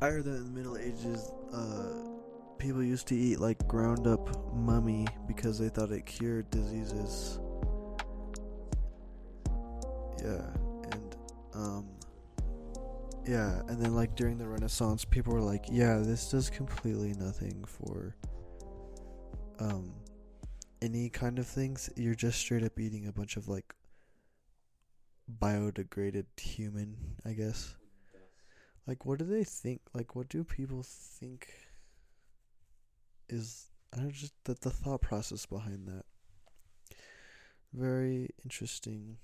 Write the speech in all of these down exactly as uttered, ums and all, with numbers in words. I heard that in the Middle Ages, uh, people used to eat, like, ground-up mummy because they thought it cured diseases. Yeah, and, um... yeah, and then, like, during the Renaissance, people were like, yeah, this does completely nothing for, um, any kind of things. You're just straight up eating a bunch of, like, biodegraded human, I guess. Like, what do they think? Like, what do people think is, I don't just, that the thought process behind that. Very interesting.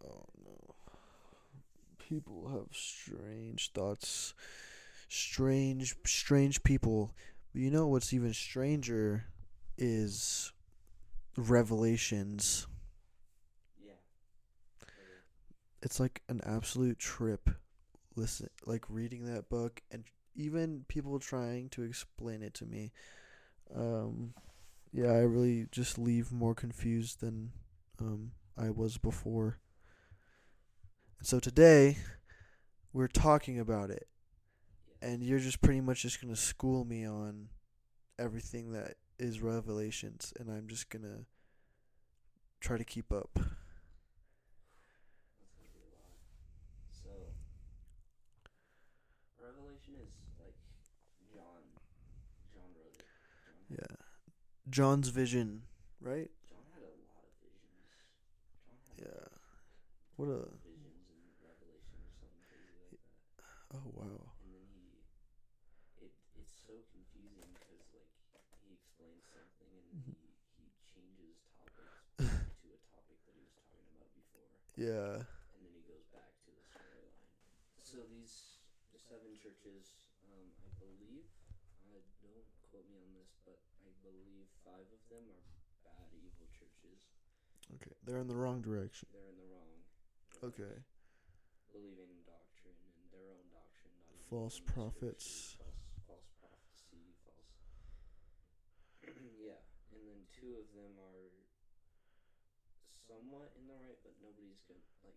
Oh, no. People have strange thoughts. Strange, strange people. But you know what's even stranger is Revelations. Yeah. It's like an absolute trip. Listen, like reading that book, and even people trying to explain it to me. Um, yeah, I really just leave more confused than um, I was before. So today, we're talking about it, and you're just pretty much just going to school me on everything that is Revelations, and I'm just going to try to keep up. So, Revelation is like John, John wrote it. Yeah. John's vision, right? John had a lot of visions. John had yeah. What a... Oh, wow. And then he, it, it's so confusing because, like, he explains something and mm-hmm. he, he changes topics to a topic that he was talking about before. Yeah. And then he goes back to the storyline. So these seven churches, um, I believe, I don't quote me on this, but I believe five of them are bad, evil churches. Okay, they're in the wrong direction. They're in the wrong direction. Okay. Believing doctrine and their own. False prophets. False, false prophecy, false. Yeah, and then two of them are somewhat in the right, but nobody's gonna, like,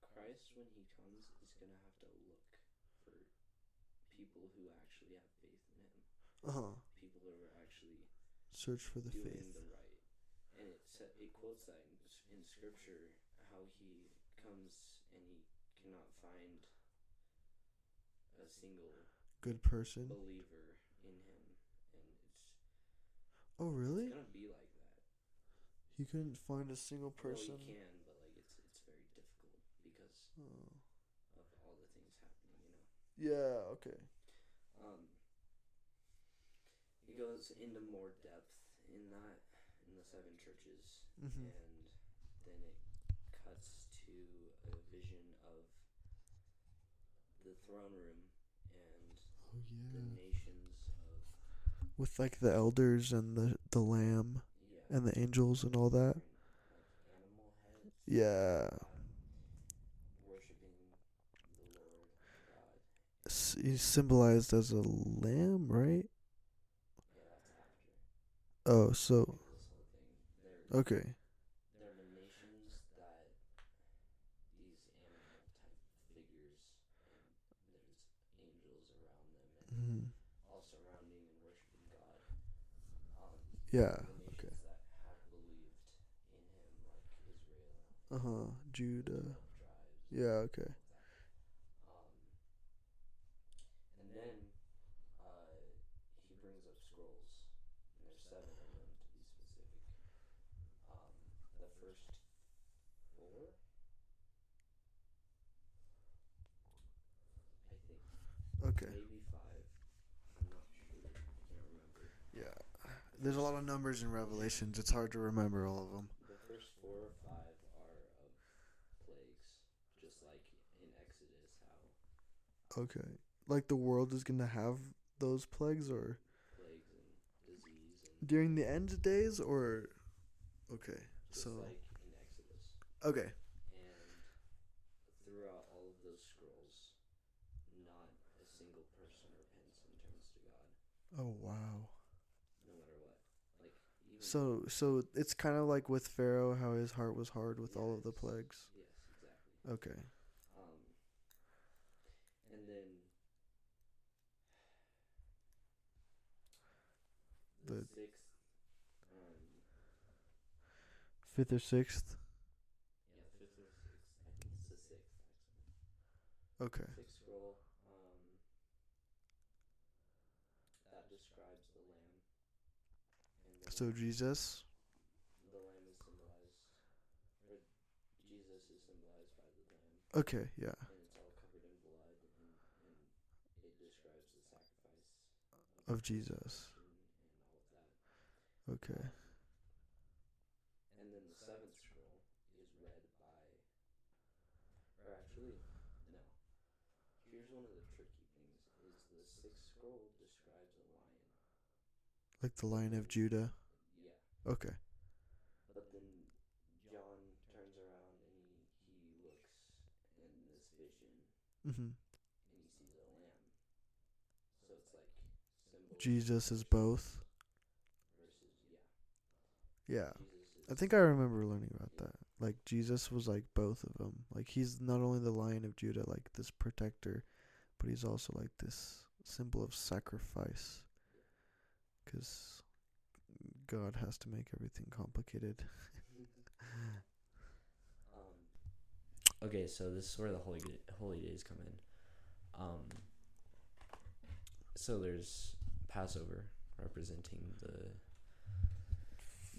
Christ when he comes is gonna have to look for people who actually have faith in him. Uh huh. People who are actually search for the doing faith. The right, and it sa- it quotes that in, in scripture how he comes and he cannot find a single good person believer in him, and it's oh really it's gonna be like that. You couldn't find a single person. Well, you can, but like it's it's very difficult because oh. of all the things happening, you know. Yeah. Okay. Um, it goes into more depth in that in the seven churches, mm-hmm. and then it cuts to a vision of the throne room. Oh, yeah. The nations of with like the elders and the, the lamb yeah. and the angels and all that. Animal heads. Yeah. Worshipping the Lord God. S- he's symbolized as a lamb, right? Yeah, that's after. Oh, so. Okay. They're the nations that these animal type figures. Angels around them and mm-hmm. all surrounding and worshiping God. Um, yeah, okay. That have believed in him, like Israel. Uh huh. Judah. Yeah, okay. Um, and then uh, he brings up scrolls. And there's seven of them to be specific. Um, the first four. Okay. Maybe five. I'm not sure. I can't remember. Yeah. There's a lot of numbers in Revelations. It's hard to remember all of them. The first four or five are of plagues, just like in Exodus how. Okay. Like the world is going to have those plagues or plagues and disease and during the end days or okay. Just so like in Exodus. Okay. Oh wow! No matter what, like even so, so it's kind of like with Pharaoh, how his heart was hard with yes, all of the plagues. Yes, exactly. Okay. Um, fifth or sixth? Yeah, fifth or sixth. I think it's the sixth, actually. Okay. Sixth scroll. Um, that describes the Lamb. And the so Lamb, Jesus? The Lamb is symbolized, or Jesus is symbolized by the Lamb. Okay, yeah. And it's all covered in blood, and, and it describes the sacrifice of, of Jesus. Okay. And then the seventh scroll is read by, or actually, no. Here's one of the tricky things, is the sixth scroll describes a lion. Like the Lion of Judah? Yeah. Okay. But then John turns around and he, he looks in this vision. Mm-hmm. And he sees a lamb. So it's like symbol. Jesus is both. Yeah, I think I remember learning about that. Like, Jesus was, like, both of them. Like, he's not only the Lion of Judah, like, this protector, but he's also, like, this symbol of sacrifice. Because God has to make everything complicated. um, okay, so this is where the Holy Day, Holy Days come in. Um, so there's Passover, representing the...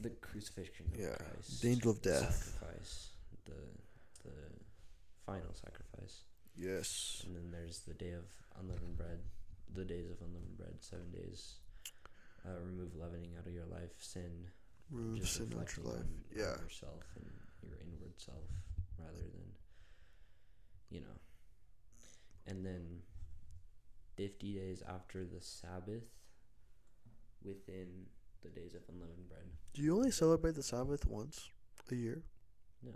The crucifixion of yeah. Christ. The angel of death. Sacrifice. The, the final sacrifice. Yes. And then there's the Day of Unleavened Bread. The days of unleavened bread. Seven days. Uh, remove leavening out of your life. Sin. Remove sin out of your life. Yeah. Yourself and your inward self rather than, you know. And then fifty days after the Sabbath within... the days of unleavened bread. Do you only celebrate the Sabbath once a year? No.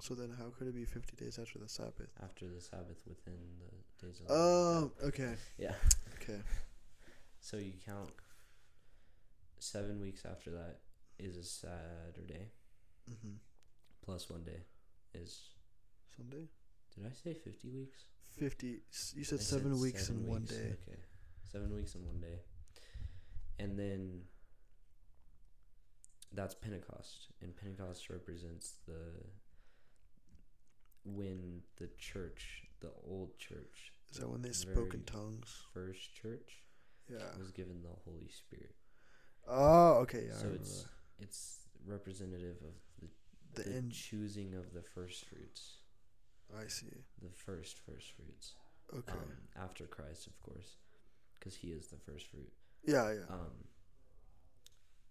So then how could it be fifty days after the Sabbath? After the Sabbath within the days of unleavened bread. Oh, okay. Yeah. Okay. So you count seven weeks after that is a Saturday. Mm-hmm. Plus one day is... Sunday? Did I say fifty weeks? fifty. You said I seven said weeks seven and weeks. one day. Okay. Seven weeks and one day. And then that's Pentecost. And Pentecost represents the when the church, the old church. Is that when they spoke in tongues? First church. Yeah. Was given the Holy Spirit. Oh, okay. Yeah, so it's that. It's representative of the, the, the in- choosing of the first fruits. I see. The first first fruits. Okay. Um, after Christ, of course, because he is the first fruit. Yeah, yeah. Um,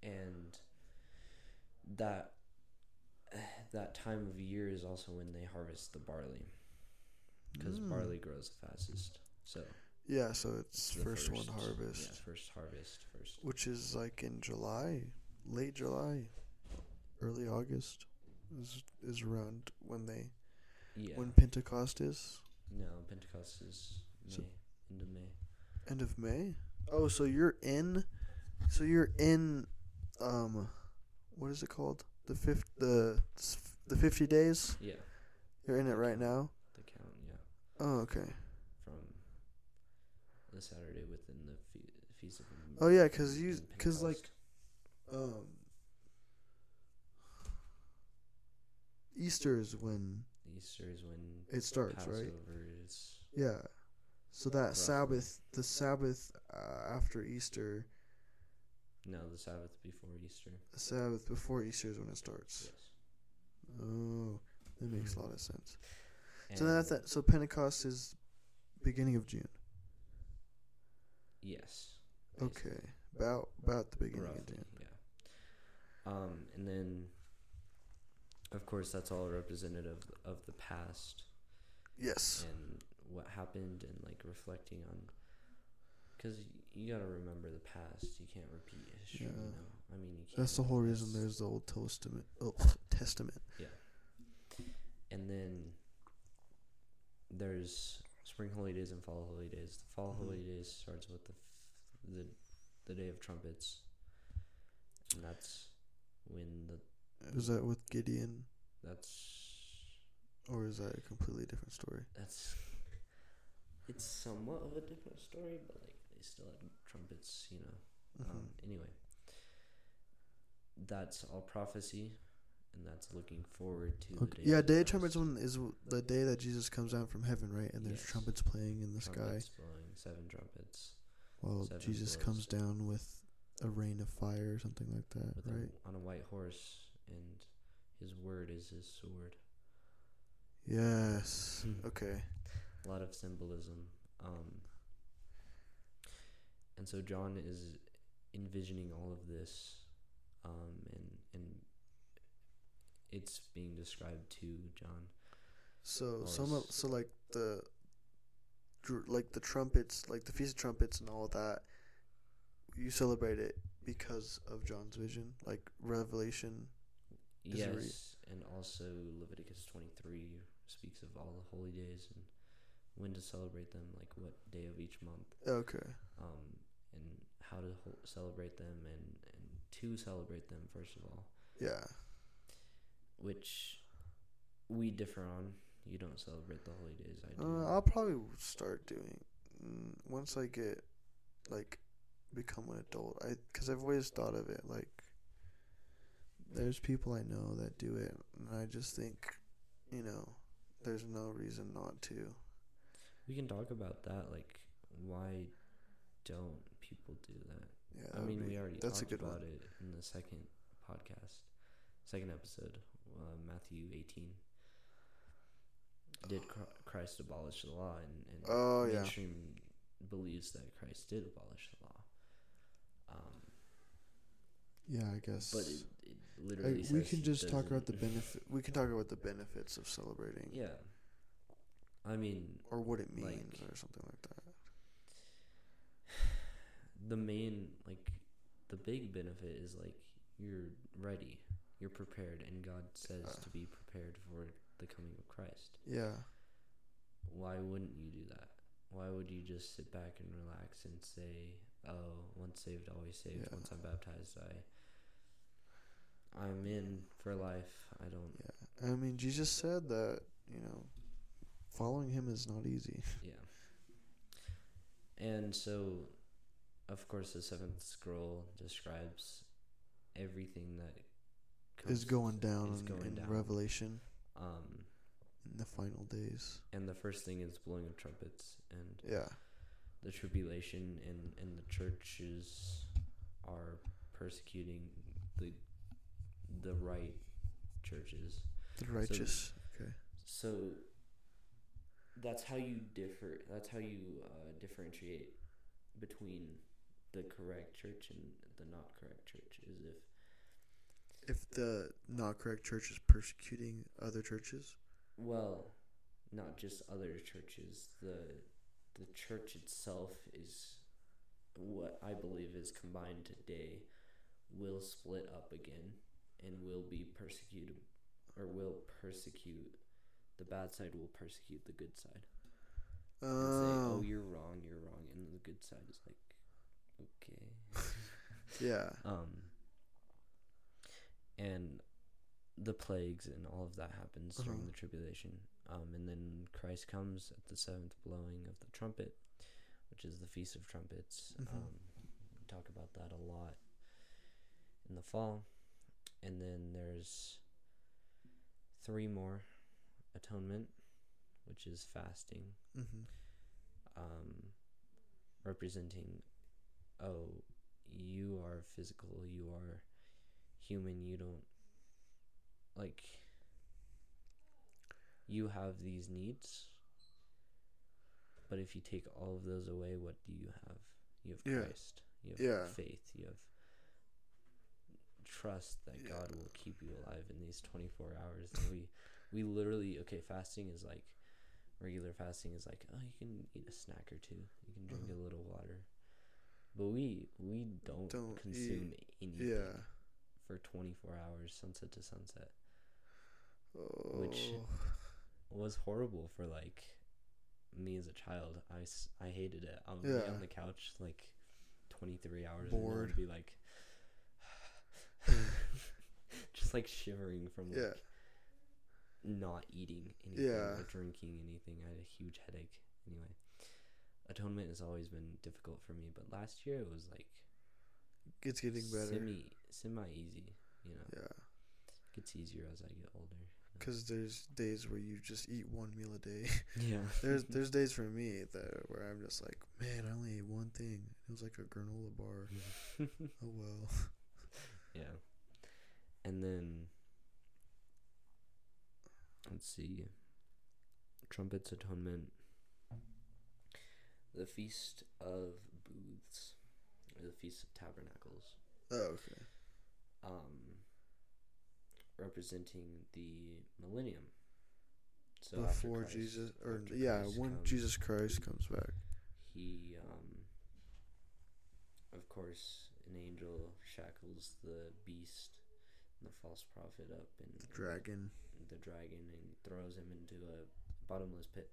and that that time of year is also when they harvest the barley, because mm. barley grows the fastest. So yeah, so it's, it's first, first one harvest. Yeah, first harvest first. Which is like in July, late July, early August, is is around when they, yeah. when Pentecost is. No, Pentecost is May, so end of May. End of May. Oh, so you're in, so you're in, um, what is it called? The fifth, the the fifty days. Yeah, you're in it right now. The count, yeah. Oh, okay. From the Saturday within the fe- feast of. Oh yeah, cause you, cause like, um, Easter is when. Easter is when it starts, Passover right? Is yeah. So that roughly. Sabbath, the Sabbath uh, after Easter. No, the Sabbath before Easter. The Sabbath before Easter is when it starts. Yes. Oh, that makes mm-hmm. a lot of sense. And so that, that so Pentecost is beginning of June. Yes. Basically. Okay, about about the beginning roughly, of June. Yeah. Um, and then, of course, that's all representative of the past. Yes. And what happened and like reflecting on, because you gotta remember the past. You can't repeat history. Yeah. You know? I mean, you can't. That's the whole reason there's the Old Testament. Old Testament. Yeah. And then there's spring holidays and fall holidays. The fall mm-hmm. holidays starts with the f- the the Day of Trumpets, and that's when the. Is that with Gideon? That's. Or is that a completely different story? That's. It's somewhat of a different story, but like they still had trumpets, you know. Mm-hmm. Um, anyway, that's all prophecy and that's looking forward to okay. the day yeah, of Day of Trumpets one is the day that Jesus comes down from heaven, right? And there's yes. trumpets playing in the trumpets sky. Blowing, seven trumpets. Well, seven Jesus doors. comes down with a rain of fire or something like that, with right? A, on a white horse, and his word is his sword. Yes. Okay. A lot of symbolism. Um, and so John is envisioning all of this, um, and and it's being described to John. So Wallace. some of, so like the like the trumpets, like the Feast of Trumpets and all that, you celebrate it because of John's vision, like Revelation. Yes, re- and also Leviticus twenty-three speaks of all the holy days and when to celebrate them, like what day of each month. Okay. Um, and how to ho- celebrate them and, and to celebrate them, first of all. Yeah. Which we differ on. You don't celebrate the holy days. I do. Uh, I'll probably start doing once I get, like, become an adult. I because I've always thought of it like. There's people I know that do it, and I just think, you know, there's no reason not to. We can talk about that, like, why don't people do that? Yeah, I mean, be, we already talked about one. it in the second podcast, second episode, uh, Matthew eighteen. Did oh. Christ abolish the law? And, and oh, mainstream yeah. believes that Christ did abolish the law. Um, yeah, I guess. But it, it literally I, says we can just talk about the benefit. We can talk about the benefits of celebrating. Yeah. I mean, or what it means, like, or something like that. The main, like, the big benefit is, like, you're ready, you're prepared, and God says yeah. to be prepared for the coming of Christ. Yeah. Why wouldn't you do that? Why would you just sit back and relax and say, "Oh, once saved, always saved. Yeah. Once I'm baptized, I, I'm in for life. I don't." Yeah. I mean, Jesus said that, you know. Following him is not easy. Yeah. And so, of course, the seventh scroll describes everything that comes is going down is going in down. Revelation. Um, in the final days. And the first thing is blowing of trumpets and yeah, the tribulation and, and the churches are persecuting the the right churches. The righteous. So, okay. So. That's how you differ. That's how you uh, differentiate between the correct church and the not correct church. Is if if the not correct church is persecuting other churches. Well, not just other churches. The the church itself is what I believe is combined today. Will split up again and will be persecuted, or will persecute. The bad side will persecute the good side. Uh, and say, oh, you're wrong, you're wrong. And the good side is like, okay. yeah. Um. And the plagues and all of that happens uh-huh. during the tribulation. Um, and then Christ comes at the seventh blowing of the trumpet, which is the Feast of Trumpets. Mm-hmm. Um, we talk about that a lot in the fall. And then there's three more. Atonement, which is fasting, mm-hmm. um, representing, oh, you are physical, you are human, you don't, like, you have these needs, but if you take all of those away, what do you have? You have yeah. Christ, you have yeah. faith, you have trust that yeah. God will keep you alive in these twenty-four hours that we... We literally, okay, fasting is like, regular fasting is like, oh, you can eat a snack or two. You can drink uh-huh. a little water. But we we don't, don't consume eat. anything yeah. for twenty-four hours, sunset to sunset. Oh. Which was horrible for, like, me as a child. I, I hated it. I would yeah. be on the couch, like, twenty-three hours. Bored. And I'd be, like, just, like, shivering from, like, yeah. not eating anything yeah. or drinking anything. I had a huge headache. Anyway, atonement has always been difficult for me, but last year it was like it's getting better, semi semi easy, you know. Yeah. gets easier as I get older. Because there's days where you just eat one meal a day. Yeah. there's there's days for me that where I'm just like, man, I only ate one thing. It was like a granola bar. Yeah. Oh, well. Yeah. And then, let's see. Trumpets, Atonement. The Feast of Booths. Or the Feast of Tabernacles. Oh, okay. Um... representing the millennium. So before Christ, Jesus or yeah, Christ when comes, Jesus Christ comes back. He um of course an angel shackles the beast and the false prophet up and the dragon. And the dragon and throws him into a bottomless pit.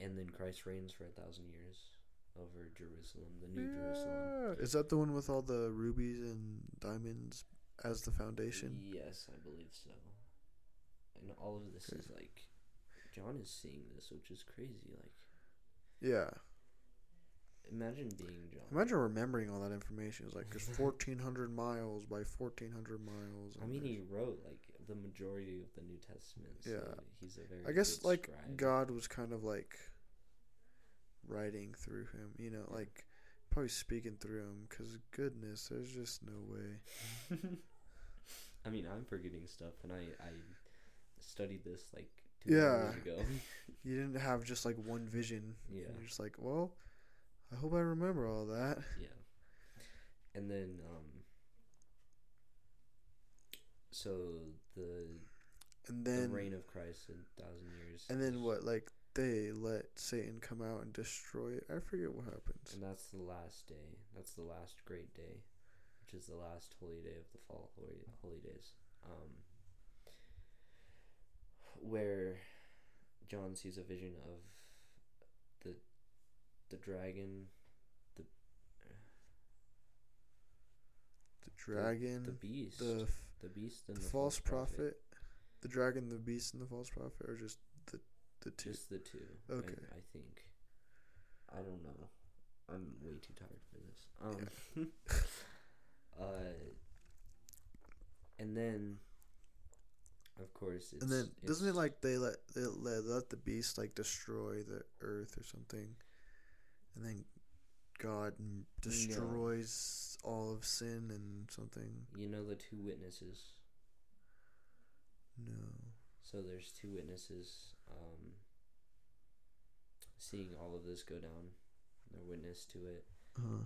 And then Christ reigns for a thousand years over Jerusalem, the new yeah. Jerusalem. Is that the one with all the rubies and diamonds? As the foundation? Yes, I believe so. And all of this okay. is like... John is seeing this, which is crazy. Like, yeah. Imagine being John. Imagine remembering all that information. It's like, there's fourteen hundred miles by fourteen hundred miles. I mean, he wrote, like, the majority of the New Testament. So yeah. He's a very I guess, like, scribe. God was kind of, like, writing through him. You know, like... Probably speaking through him, because goodness, there's just no way. I mean, I'm forgetting stuff, and I, I studied this like two yeah. years ago. You didn't have just like one vision. Yeah. You're just like, well, I hope I remember all that. Yeah. And then, um, so the and then the reign of Christ in a thousand years. And then what, like? They let Satan come out and destroy it. I forget what happens. And that's the last day. That's the last great day, which is the last holy day of the fall holy, holy days. Um, where John sees a vision of the the dragon, the the dragon, the, the beast, the, f- the beast, and the, the false prophet. prophet, the dragon, the beast, and the false prophet, or just the The two. Just the two. Okay. And I think. I don't know. I'm way too tired for this. Um, yeah. uh, and then, of course, it's... And then, it's, doesn't it like they let, they let the beast, like, destroy the earth or something? And then God destroys no. all of sin and something? You know the two witnesses? No. So there's two witnesses um, seeing all of this go down. They're witness to it. Uh-huh.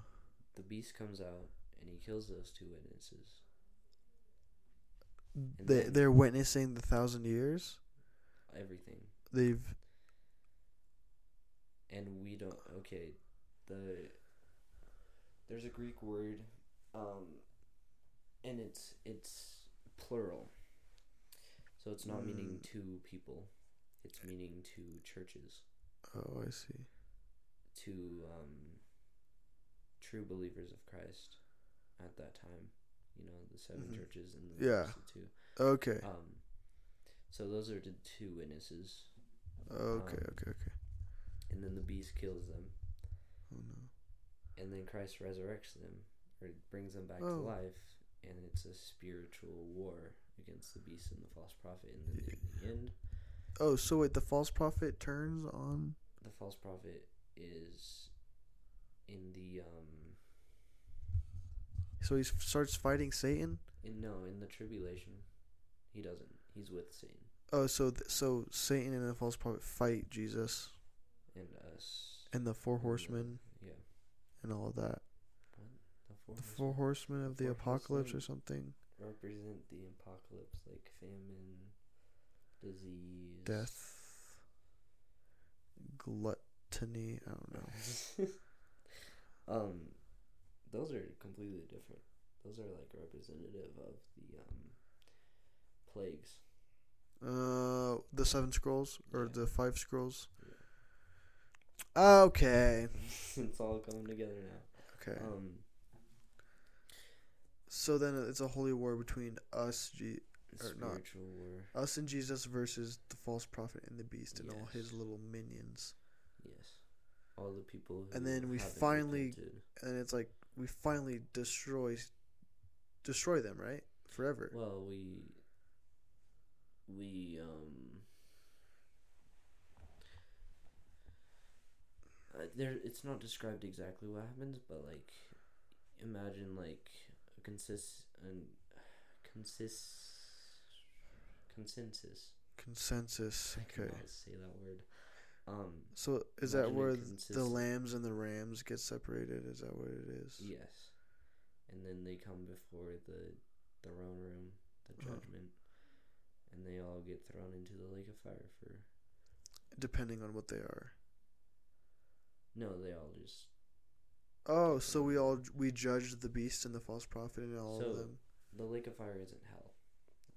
The beast comes out and he kills those two witnesses. And they then, they're witnessing the thousand years? Everything. They've And we don't okay, the there's a Greek word, um, and it's it's plural. So it's not mm. meaning two people. It's meaning two churches. Oh, I see. Two um, true believers of Christ at that time. You know, the seven mm-hmm. churches and the yeah. two. Okay. Um, so those are the two witnesses. Okay, um, okay, okay. And then the beast kills them. Oh, no. And then Christ resurrects them, or brings them back oh. to life, and it's a spiritual war against the beast and the false prophet in the, yeah. in the end. Oh, so wait, the false prophet turns on? The false prophet is in the... um. So he starts fighting Satan? In, no, in the tribulation. He doesn't. He's with Satan. Oh, so th- so Satan and the false prophet fight Jesus. And us. And the four horsemen. The, yeah. And all of that. What? The four, the four horsemen, horsemen of the, the apocalypse horsemen. Or something? Represent the apocalypse, like famine, disease, death, gluttony. I don't know. um, those are completely different. Those are like representative of the um plagues. Uh, the seven scrolls or yeah. the five scrolls. Yeah. Okay. It's all coming together now. Okay. Um. So then it's a holy war between us, Je- or not, war. us and Jesus versus the false prophet and the beast and yes. all his little minions. Yes, all the people. Who and then we finally, repented. And it's like we finally destroy, destroy them, right? forever. Well, we we um there it's not described exactly what happens, but like imagine like a consist and consist consensus. Consensus. Okay. I cannot say that word. Um, so is that where the lambs and the rams get separated? Is that what it is? Yes. And then they come before the throne room, the judgment, oh. and they all get thrown into the lake of fire for... Depending on what they are. No, they all just... Oh, so we all we judged the beast and the false prophet and all so of them. The lake of fire isn't hell.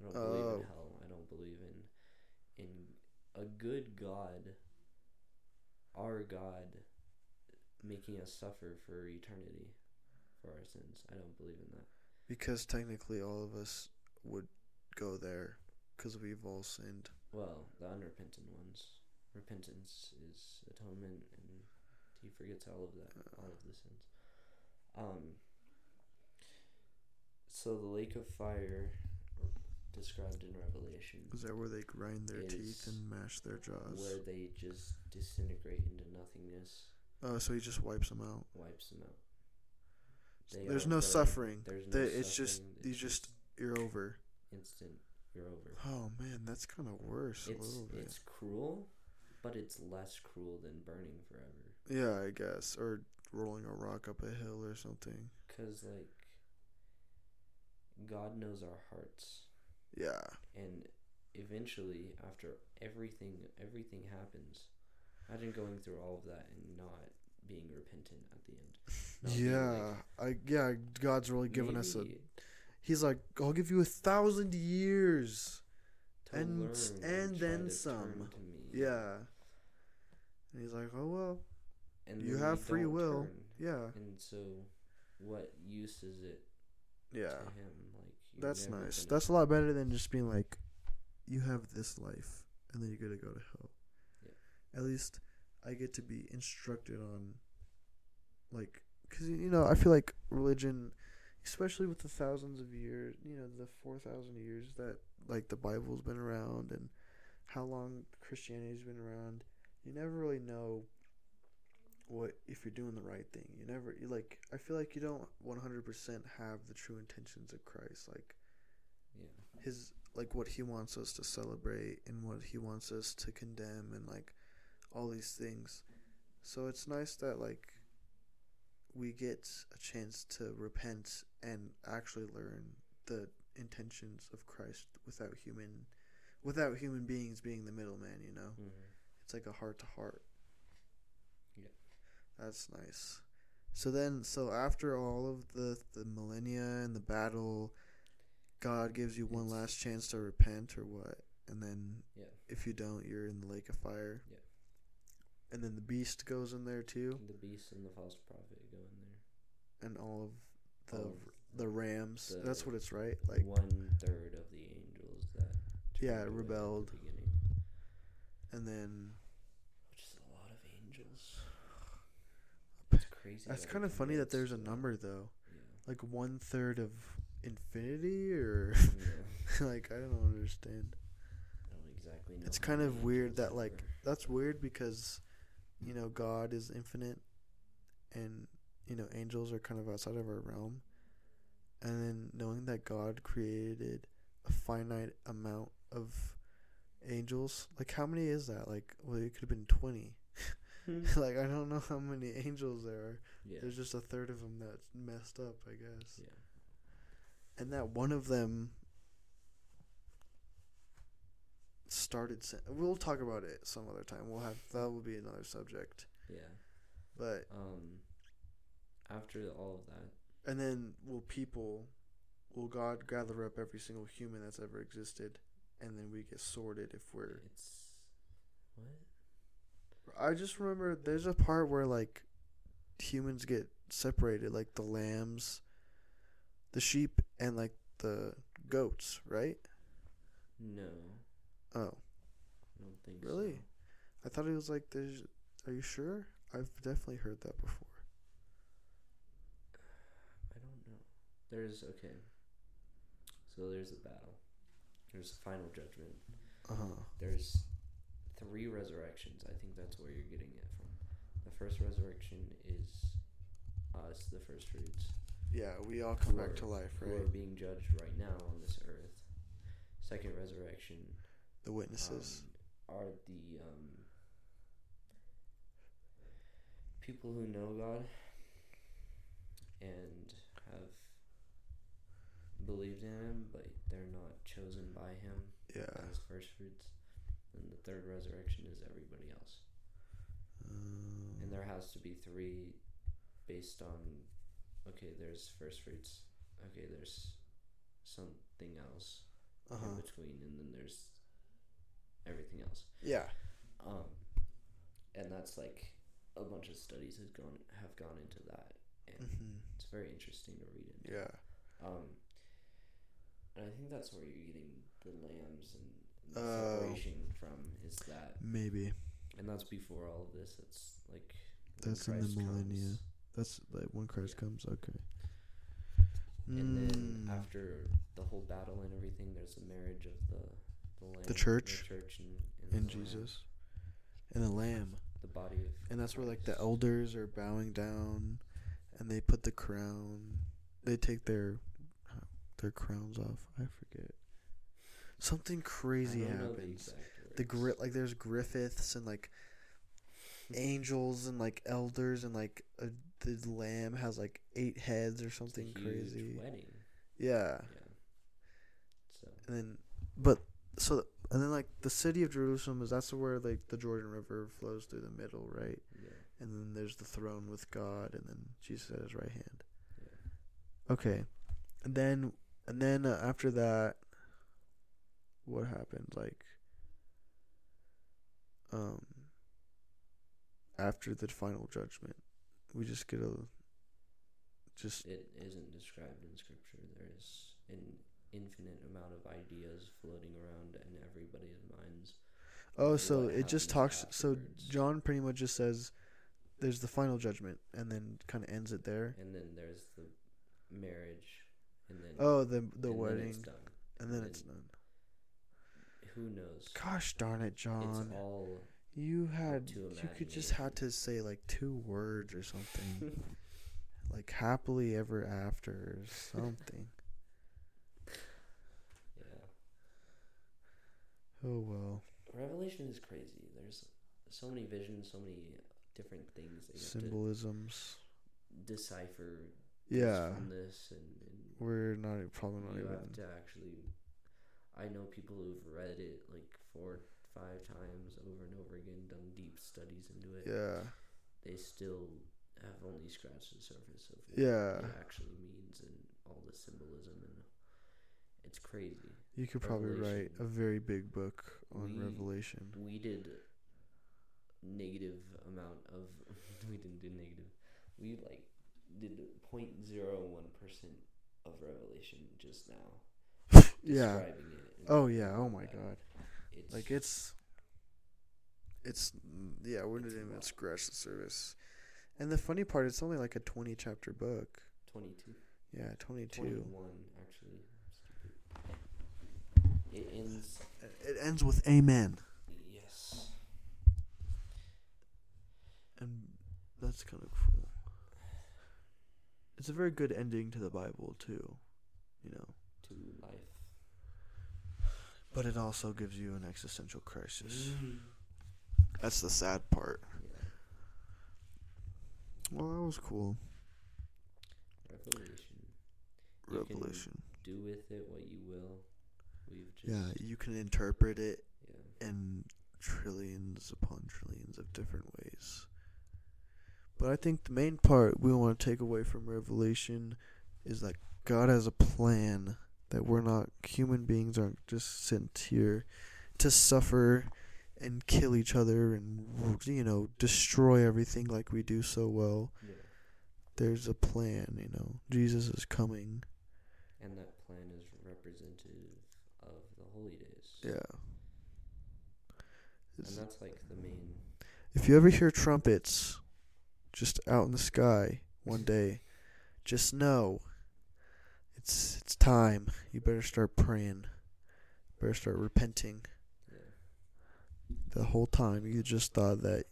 I don't oh. believe in hell. I don't believe in in a good God. Our God making us suffer for eternity for our sins. I don't believe in that. Because technically all of us would go there because we've all sinned. Well, the unrepentant ones. Repentance is atonement, and he forgets all of that, all of the sins. Um. So the lake of fire, described in Revelation. Is that where they grind their teeth and mash their jaws? Where they just disintegrate into nothingness. Oh, uh, so he just wipes them out. Wipes them out. They There's no burning. suffering. There's no they, it's suffering. Just, it's you just, just, you're over. Instant, you're over. Oh, man, that's kind of worse it's, a little bit. It's cruel, but it's less cruel than burning forever. Yeah, I guess. Or rolling a rock up a hill or something. Because, like, God knows our hearts. Yeah. And eventually, after everything, everything happens, imagine going through all of that and not being repentant at the end. Not yeah. Like, I yeah. God's really given us a... He's like, I'll give you a thousand years. To and learn and, and then some. Yeah. And he's like, oh, well. And you have free will. Turn. Yeah. And so what use is it? Yeah, him, like, that's nice. That's a lot better than just being like, you have this life, and then you're gonna go to hell. Yeah. At least I get to be instructed on, like, because you know I feel like religion, especially with the thousands of years, you know, the four thousand years that like the Bible's been around and how long Christianity's been around, you never really know what if you're doing the right thing. You never you like I feel like you don't one hundred percent have the true intentions of Christ, like yeah his like what he wants us to celebrate and what he wants us to condemn and like all these things. So it's nice that like we get a chance to repent and actually learn the intentions of Christ without human without human beings being the middleman, you know. Mm-hmm. It's like a heart to heart. Yeah. That's nice. So then, so after all of the, the millennia and the battle, God gives you one it's, last chance to repent or what? And then yeah. if you don't, you're in the lake of fire. Yeah. And then the beast goes in there too. The beast and the false prophet go in there. And all of the all of the rams. The, That's what it's right. Like one third of the angels that yeah rebelled. At the beginning. And then. Which is a lot of angels. That's crazy. That's kind of funny that there's a number though, yeah. like one third of infinity, or yeah. like I don't understand. I don't exactly know. It's kind of weird that like ever. That's weird because, you know, God is infinite, and you know angels are kind of outside of our realm, and then knowing that God created a finite amount of angels, like how many is that? Like, well, it could have been twenty. Like, I don't know how many angels there are. Yeah. There's just a third of them that's messed up, I guess. Yeah. And that one of them started... Sin- we'll talk about it some other time. We'll have... That will be another subject. Yeah. But... Um, after all of that... And then will people... Will God gather up every single human that's ever existed, and then we get sorted if we're... It's... What? I just remember there's a part where like humans get separated, like the lambs, the sheep, and like the goats, right? No. Oh. I don't think really? so. Really? I thought it was like there's... Are you sure? I've definitely heard that before. I don't know. There's... Okay. So there's a battle. There's a final judgment. Uh-huh. There's three resurrections. I think that's where you're getting it from. The first resurrection is us, the first fruits. Yeah, we all come back to life, right? We're being judged right now on this earth. Second resurrection. The witnesses. Um, are the um, people who know God and have believed in Him, but they're not chosen by Him. Yeah. As first fruits. And the third resurrection is everybody else. Um, and there has to be three based on, okay, there's first fruits. Okay, there's something else uh-huh. in between, and then there's everything else. Yeah. Um, and that's like a bunch of studies has gone have gone into that, and mm-hmm. it's very interesting to read into. Yeah. Um, and I think that's where you're getting the lambs and, and the uh, separation from is that maybe, and that's before all of this. It's like that's in the millennia. Comes. That's like when Christ yeah. comes. Okay. And mm. then after the whole battle and everything, there's the marriage of the the lamb, the church, the church, and, and, and Jesus, lamb. and the lamb, the body of, and that's Christ. Where like the elders are bowing down, and they put the crown. They take their their crowns off. I forget. Something crazy happens. The, the grit like there's Griffiths and like angels and like elders and like a, the lamb has like eight heads or something it's a huge crazy. Wedding. Yeah. yeah. So. And then, but so and then like the city of Jerusalem is that's where like the Jordan River flows through the middle, right? Yeah. And then there's the throne with God, and then Jesus at His right hand. Okay, and then and then uh, after that, what happened? Like, um, after the final judgment, we just get a just. It isn't described in scripture. There is an infinite amount of ideas floating around in everybody's minds. Oh, so it just talks. Afterwards. So John pretty much just says, "There's the final judgment," and then kind of ends it there. And then there's the. Marriage, and then oh the the and wedding, then it's done. and then and it's done. Who knows? Gosh darn it, John! It's all you had. You could just had to say like two words or something, like happily ever after or something. Yeah. Oh well. Revelation is crazy. There's so many visions, so many different things. That you Symbolisms. Have to decipher. Yeah, from this and, and we're not probably not you even. You have to actually. I know people who've read it like four, five times over and over again, done deep studies into it. Yeah, they still have only scratched the surface of what yeah. it actually means and all the symbolism, and it's crazy. You could probably Revelation, write a very big book on we, Revelation. We did negative amount of. we didn't do negative. We like. Did zero point zero one percent of Revelation just now. yeah. It oh, yeah. Oh, my God. It's, like, it's... It's... Yeah, we didn't even scratch the surface. And the funny part, it's only like a twenty-chapter book. twenty-two. Yeah, twenty-two. twenty-one, actually. It ends... It ends with Amen. Yes. And that's kind of cool. It's a very good ending to the Bible, too, you know. To life. But it also gives you an existential crisis. Mm. That's the sad part. Yeah. Well, that was cool. Revelation. Revelation. You can do with it what you will. We've just yeah, you can interpret it yeah. in trillions upon trillions of different ways. But I think the main part we want to take away from Revelation is that God has a plan, that we're not, human beings aren't just sent here to suffer and kill each other and, you know, destroy everything like we do so well. Yeah. There's a plan, you know. Jesus is coming. And that plan is representative of the holy days. Yeah. It's, and that's like the main... If you ever hear trumpets... Just out in the sky one day. Just know It's it's time. You better start praying. You better start repenting. Yeah. The whole time you just thought that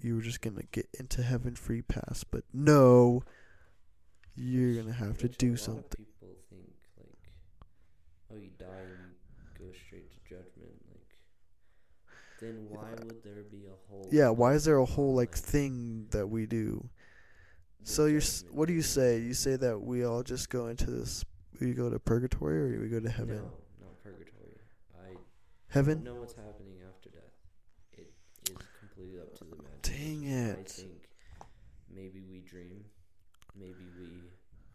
you were just going to get into heaven free pass, but no, you're going to have to do something. People think, like, oh, you die and you go straight to judgment. Like, then why yeah. would there be a whole... Yeah, why is there a whole, like, like thing that we do? So you're, what do you say? You say that we all just go into this, we go to purgatory or we go to heaven? No, not purgatory. I heaven? don't know what's happening after death. It is completely up to the imagination. Dang it. I think maybe we dream. Maybe we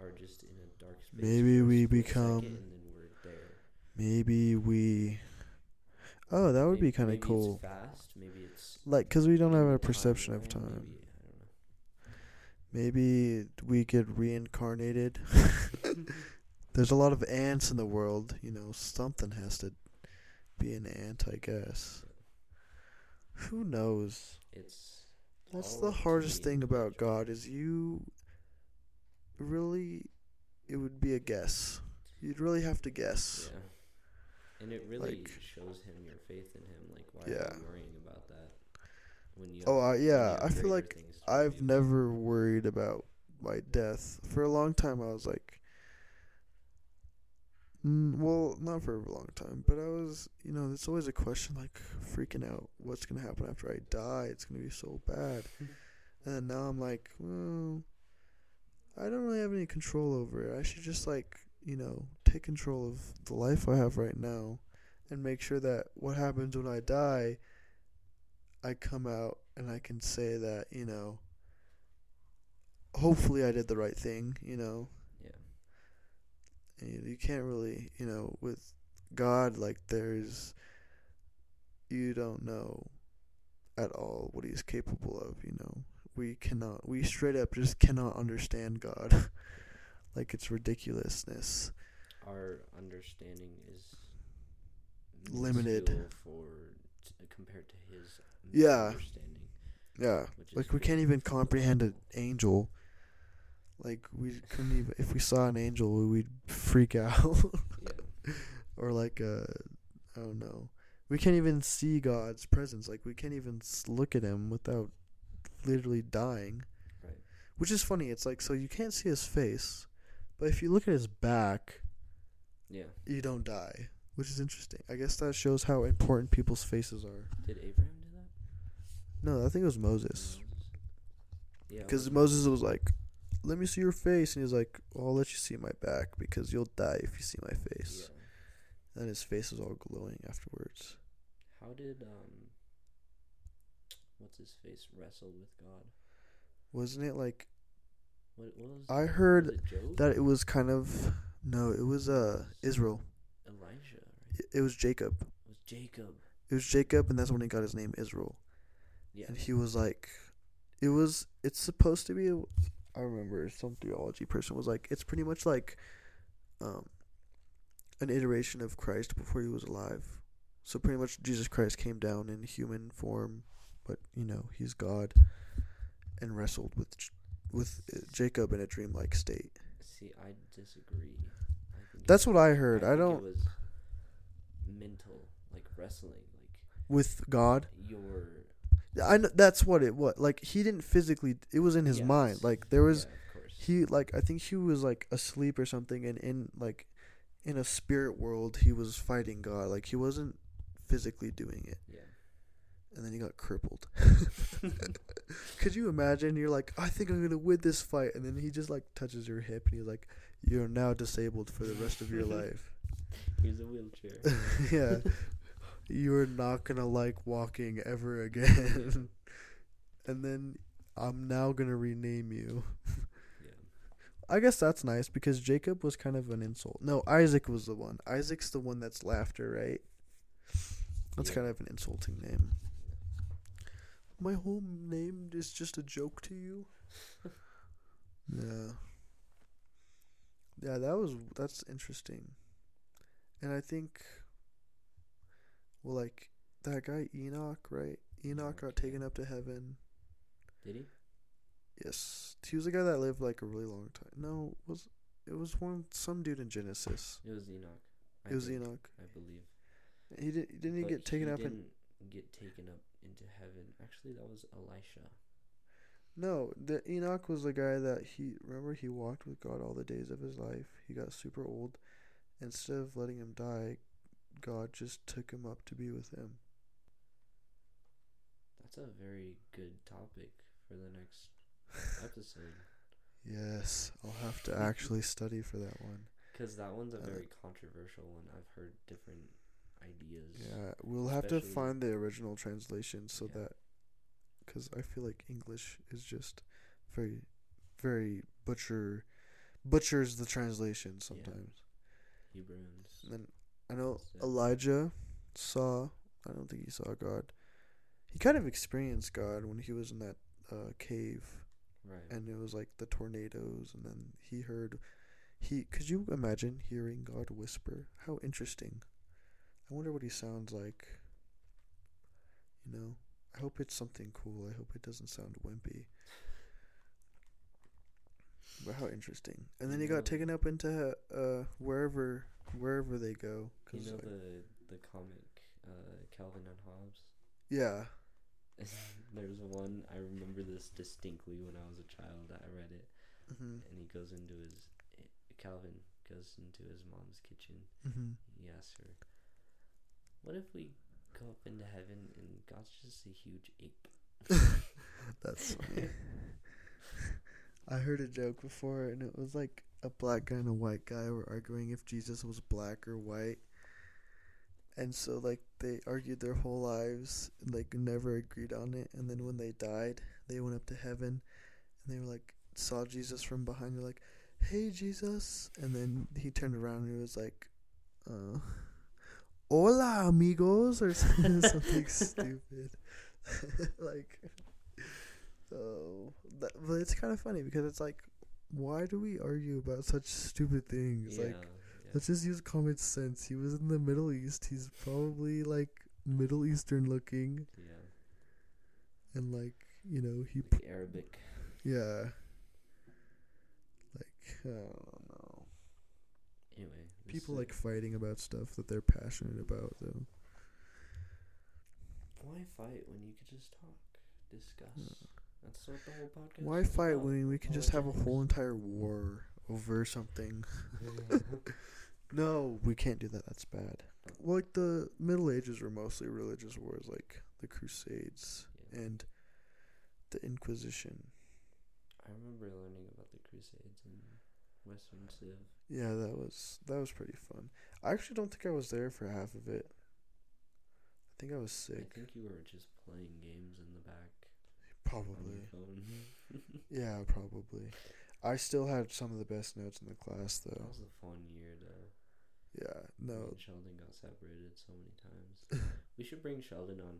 are just in a dark space. Maybe we become. And then we're there. Maybe we. Oh, that would maybe, be kind of cool. Maybe it's fast. Maybe it's. Like, because we don't have a perception of time. Maybe. Maybe we get reincarnated. There's a lot of ants in the world. You know, something has to be an ant, I guess. Who knows? It's That's the hardest thing about God is you really, it would be a guess. You'd really have to guess. Yeah. And it really like, shows him your faith in him. Like, why yeah. are you worrying about that? Oh uh, yeah, I feel like I've never worried about my death. For a long time I was like, mm, well, not for a long time, but I was, you know, it's always a question like freaking out, what's going to happen after I die? It's going to be so bad. And now I'm like, well, I don't really have any control over it. I should just like, you know, take control of the life I have right now and make sure that what happens when I die, I come out and I can say that, you know, hopefully I did the right thing, you know. Yeah. And you can't really, you know, with God, like, there's, you don't know at all what he's capable of, you know. We cannot, we straight up just cannot understand God. Like, it's ridiculousness. Our understanding is limited for compared to his yeah. understanding. Yeah. Like, we can't even comprehend an angel. Like, we couldn't even... If we saw an angel, we'd freak out. Yeah. Or, like, a, I don't know. We can't even see God's presence. Like, we can't even look at him without literally dying. Right. Which is funny. It's like, so you can't see his face, but if you look at his back, yeah, you don't die. Which is interesting. I guess that shows how important people's faces are. Did Abraham do that? No, I think it was Moses. Yeah. Because Moses was like, let me see your face. And he was like, well, I'll let you see my back because you'll die if you see my face. Yeah. And his face was all glowing afterwards. How did, um, what's his face wrestle with God? Wasn't it like, what, what was I heard was it Job? That it was kind of, no, it was uh Israel. Elijah. It was Jacob. It was Jacob. It was Jacob, and that's when he got his name Israel. Yeah. And he was like, it was, it's supposed to be, I remember some theology person was like, it's pretty much like um, an iteration of Christ before he was alive. So pretty much Jesus Christ came down in human form, but, you know, he's God, and wrestled with with Jacob in a dreamlike state. See, I disagree. That's what I heard. I, I don't. It was mental, like wrestling, like with God. Your. I know that's what it was. Like he didn't physically. It was in his yes. mind. Like there was, yeah, he like I think he was like asleep or something, and in like, in a spirit world, he was fighting God. Like he wasn't physically doing it. Yeah. And then he got crippled. Could you imagine? You're like, I think I'm gonna win this fight, and then he just like touches your hip, and he's like, you're now disabled for the rest of your life. Here's a wheelchair. Yeah. You're not going to like walking ever again. And then I'm now going to rename you. Yeah. I guess that's nice because Jacob was kind of an insult. No, Isaac was the one. Isaac's the one that's laughter, right? That's yeah. kind of an insulting name. My whole name is just a joke to you? Yeah. Yeah, that was that's interesting. And I think, well, like, that guy Enoch, right? Enoch got taken up to heaven. Did he? Yes. He was the guy that lived, like, a really long time. No, was It was one some dude in Genesis. It was Enoch. I it was think, Enoch. I believe. He did, didn't. He but get taken he up didn't in, get taken up into heaven. Actually, that was Elisha. No, the Enoch was the guy that he remember he walked with God all the days of his life. He got super old. Instead of letting him die, God just took him up to be with him. That's a very good topic for the next episode. Yes, I'll have to actually study for that one. Because that one's a uh, very controversial one. I've heard different ideas. Yeah, we'll have to find the original translation so yeah. that... Because I feel like English is just very, very butcher... Butchers the translation sometimes. Yeah. Hebrews. And then I know so. Elijah saw... I don't think he saw God. He kind of experienced God when he was in that uh, cave. Right. And it was like the tornadoes, and then he heard... He could you imagine hearing God whisper? How interesting. I wonder what he sounds like. You know? I hope it's something cool. I hope it doesn't sound wimpy. But how interesting. And then you he know, got taken up into uh wherever wherever they go. Cause you know like, the, the comic uh, Calvin and Hobbes? Yeah. There's one, I remember this distinctly when I was a child. I read it. Mm-hmm. And he goes into his... Calvin goes into his mom's kitchen. Mm-hmm. He asks her, "What if we go up into heaven and God's just a huge ape?" That's funny. I heard a joke before, and it was like a black guy and a white guy were arguing if Jesus was black or white. And so, like, they argued their whole lives, and, like, never agreed on it. And then when they died, they went up to heaven, and they were like, saw Jesus from behind. They're like, "Hey, Jesus." And then he turned around and he was like, uh, "Hola, amigos," or something, something stupid. Like, so, that, but it's kind of funny because it's like, why do we argue about such stupid things? Yeah, like, yeah. Let's just use common sense. He was in the Middle East. He's probably, like, Middle Eastern looking. Yeah. And, like, you know, he... Like p- Arabic. Yeah. I don't know. Anyway, people like fighting about stuff that they're passionate about, though. Why fight when you could just talk, discuss? Yeah. That's what the whole podcast. Why fight about. when we can oh, just have a whole entire war over something? No, we can't do that. That's bad. Well, like the Middle Ages were mostly religious wars, like the Crusades yeah. and the Inquisition. I remember learning about the Crusades in Western Civ. Yeah, that was that was pretty fun. I actually don't think I was there for half of it. I think I was sick. I think you were just playing games in the back. Probably. Yeah, probably. I still had some of the best notes in the class, though. That was a fun year, though. Yeah, no. And Sheldon got separated so many times. We should bring Sheldon on.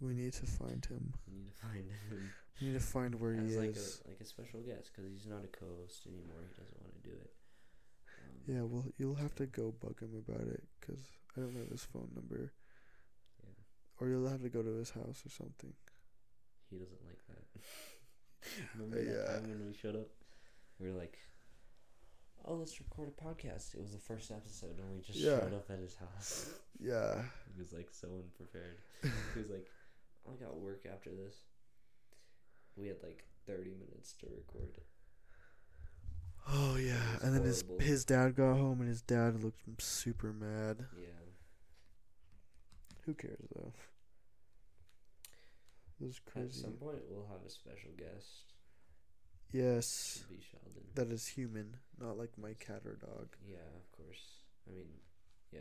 We need to find him. We need to find him. We need to find where As he like is. A, like a special guest, because he's not a co-host anymore. He doesn't want to do it. Um, yeah, well, you'll have to go bug him about it, because I don't have his phone number. Yeah. Or you'll have to go to his house or something. He doesn't like that. Remember yeah. that time when we showed up? We were like, "Oh, let's record a podcast." It was the first episode, and we just yeah. showed up at his house. Yeah. He was, like, so unprepared. He was like, "I got work after this." We had like thirty minutes to record. Oh yeah, and then horrible. his his dad got home, and his dad looked super mad. Yeah. Who cares though? It was crazy. At some point, we'll have a special guest. Yes. It'll be Sheldon. That is human, not like my cat or dog. Yeah, of course. I mean, yeah.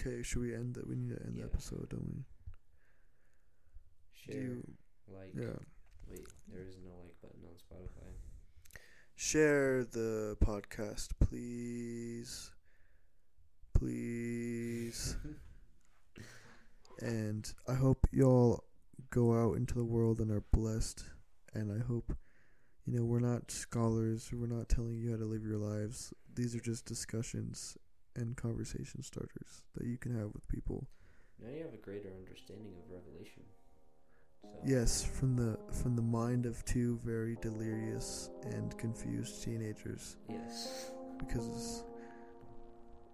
Okay, should we end that? We need to end yeah. the episode, don't we? Share, Do you, like, yeah. wait, there is no like button on Spotify. Share the podcast, please. Please. And I hope y'all go out into the world and are blessed. And I hope, you know, we're not scholars. We're not telling you how to live your lives. These are just discussions and conversation starters that you can have with people. Now you have a greater understanding of Revelation. So. Yes, from the from the mind of two very delirious and confused teenagers. Yes. Because,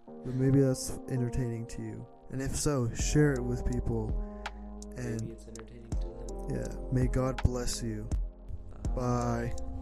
but maybe that's entertaining to you. And if so, share it with people. And maybe it's entertaining to them. Yeah. May God bless you. Bye. Bye.